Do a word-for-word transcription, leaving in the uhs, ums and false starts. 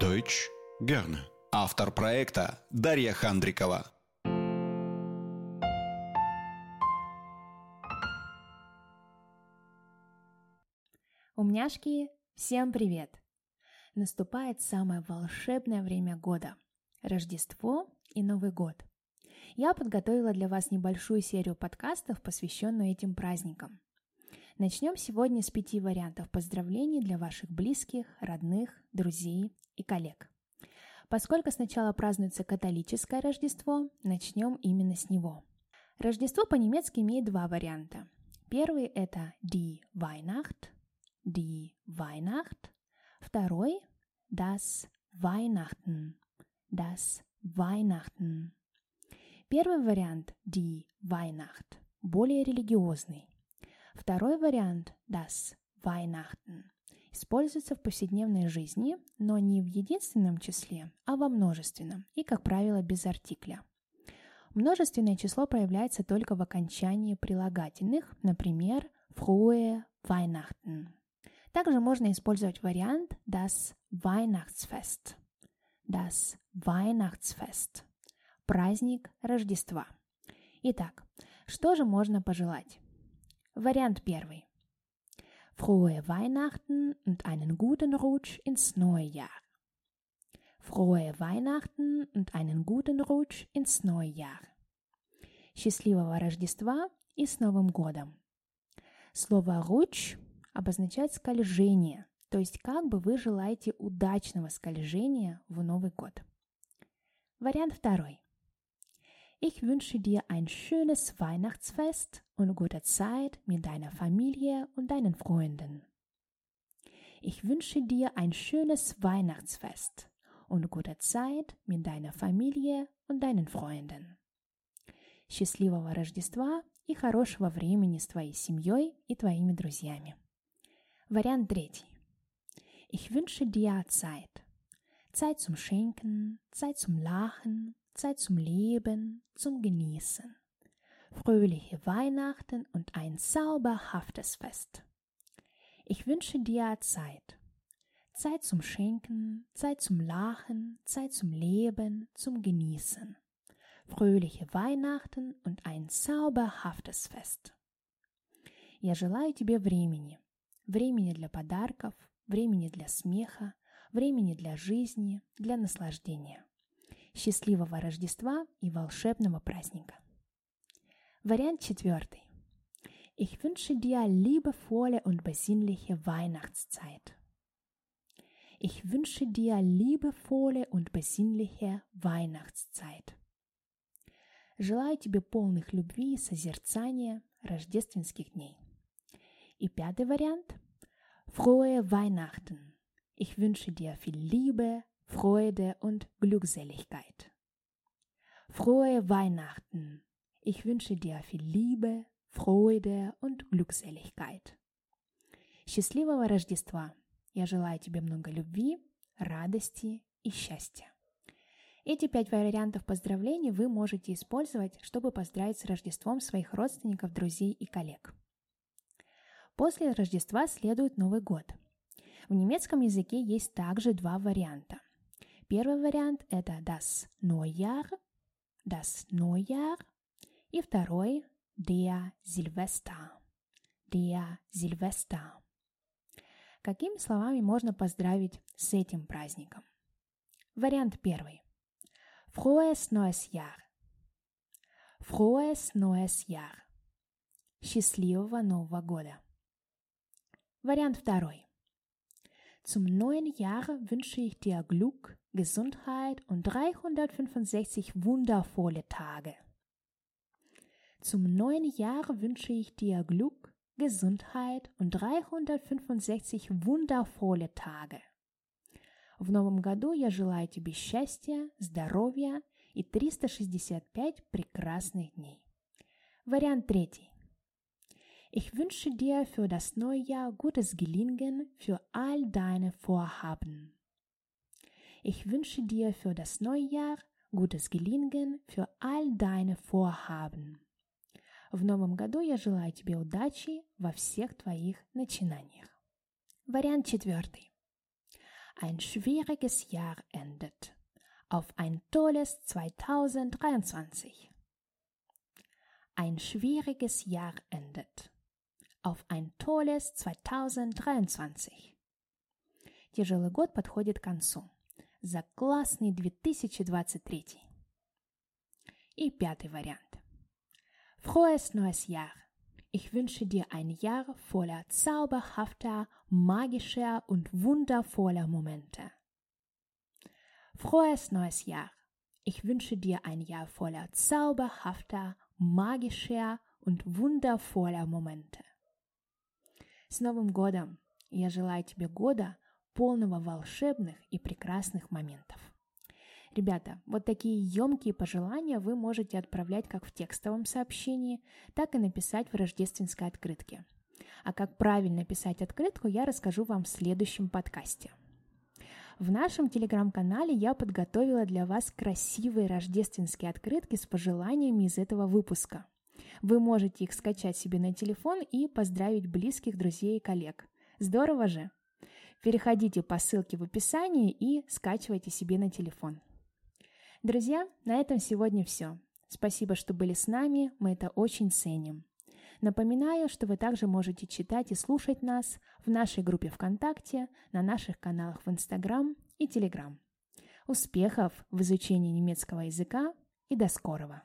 Deutsch gerne. Автор проекта Дарья Хандрикова. Умняшки, всем привет! Наступает самое волшебное время года – Рождество и Новый год. Я подготовила для вас небольшую серию подкастов, посвященную этим праздникам. Начнем сегодня с пяти вариантов поздравлений для ваших близких, родных, друзей и коллег. Поскольку сначала празднуется католическое Рождество, начнем именно с него. Рождество по-немецки имеет два варианта. Первый – это die Weihnacht, die Weihnacht. Второй – das Weihnachten, das Weihnachten. Первый вариант – die Weihnacht, более религиозный. Второй вариант – das Weihnachten. Используется в повседневной жизни, но не в единственном числе, а во множественном и, как правило, без артикля. Множественное число проявляется только в окончании прилагательных, например, frohe Weihnachten. Также можно использовать вариант das Weihnachtsfest. Das Weihnachtsfest. Праздник Рождества. Итак, что же можно пожелать? Вариант первый. Frohe Weihnachten und einen guten Rutsch ins neue Jahr. Frohe Weihnachten und einen guten Rutsch ins neue Jahr. Счастливого Рождества и с Новым годом. Слово «рутш» обозначает скольжение, то есть как бы вы желаете удачного скольжения в Новый год. Вариант второй. Ich wünsche dir ein schönes Weihnachtsfest und gute Zeit mit deiner Familie und deinen Freunden. Ich wünsche dir ein schönes Weihnachtsfest und gute Zeit mit deiner Familie und deinen Freunden. Счастливого Рождества и хорошего времени с твоей семьей и твоими друзьями. Вариант третий. Ich wünsche dir Zeit. Zeit zum Schenken, Zeit zum Lachen. Zeit zum Leben, zum Genießen. Fröhliche Weihnachten und ein zauberhaftes Fest. Ich wünsche dir Zeit. Zeit zum Schenken, Zeit zum Lachen, Zeit zum Leben, zum Genießen. Fröhliche Weihnachten und ein zauberhaftes Fest. Я желаю тебе времени. Времени для подарков, времени для смеха, времени для жизни, для наслаждения. Счастливого Рождества и волшебного праздника. Вариант четвертый. Ich wünsche dir liebevolle und besinnliche Weihnachtszeit. Ich wünsche dir liebevolle und besinnliche Weihnachtszeit. Желаю тебе полных любви и созерцания рождественских дней. И пятый вариант. Frohe Weihnachten. Ich wünsche dir viel Liebe, Freude und Glückseligkeit. Frohe Weihnachten. Ich wünsche dir viel Liebe, Freude und Glückseligkeit. Счастливого Рождества. Я желаю тебе много любви, радости и счастья. Эти пять вариантов поздравлений вы можете использовать, чтобы поздравить с Рождеством своих родственников, друзей и коллег. После Рождества следует Новый год. В немецком языке есть также два варианта. Первый вариант – это das Neujahr, das Neujahr, и второй – der Silvester, der Silvester. Какими словами можно поздравить с этим праздником? Вариант первый. Frohes neues Jahr, frohes neues Jahr, счастливого Нового года. Вариант второй. Zum neuen Jahr wünsche ich dir Glück, Gesundheit und dreihundertfünfundsechzig wundervolle Tage. Zum neuen Jahr wünsche ich dir Glück, Gesundheit und dreihundertfünfundsechzig wundervolle Tage. В новом году я желаю тебе счастья, здоровья и триста шестьдесят пять прекрасных дней. Вариант третий. Ich wünsche dir für das neue Jahr gutes Gelingen für all deine Vorhaben. Ich wünsche dir für das neue Jahr gutes Gelingen für all deine Vorhaben. В новом году я желаю тебе удачи во всех твоих начинаниях. Вариант четвертый. ein schwieriges Jahr endet. Auf ein tolles zwanzig dreiundzwanzig. Ein schwieriges Jahr endet. Auf ein tolles zwanzig dreiundzwanzig. Тяжелый год подходит к концу. За классный две тысячи двадцать третий. И пятый вариант. Frohes neues Jahr. Ich wünsche dir ein Jahr voller zauberhafter, magischer und wundervoller Momente. Frohes neues Jahr. Ich wünsche dir ein Jahr voller zauberhafter, magischer und wundervoller Momente. С Новым годом! Я желаю тебе года, полного волшебных и прекрасных моментов. Ребята, вот такие емкие пожелания вы можете отправлять как в текстовом сообщении, так и написать в рождественской открытке. А как правильно писать открытку, я расскажу вам в следующем подкасте. В нашем телеграм-канале я подготовила для вас красивые рождественские открытки с пожеланиями из этого выпуска. Вы можете их скачать себе на телефон и поздравить близких, друзей и коллег. Здорово же! Переходите по ссылке в описании и скачивайте себе на телефон. Друзья, на этом сегодня все. Спасибо, что были с нами, мы это очень ценим. Напоминаю, что вы также можете читать и слушать нас в нашей группе ВКонтакте, на наших каналах в Инстаграм и Телеграм. Успехов в изучении немецкого языка и до скорого!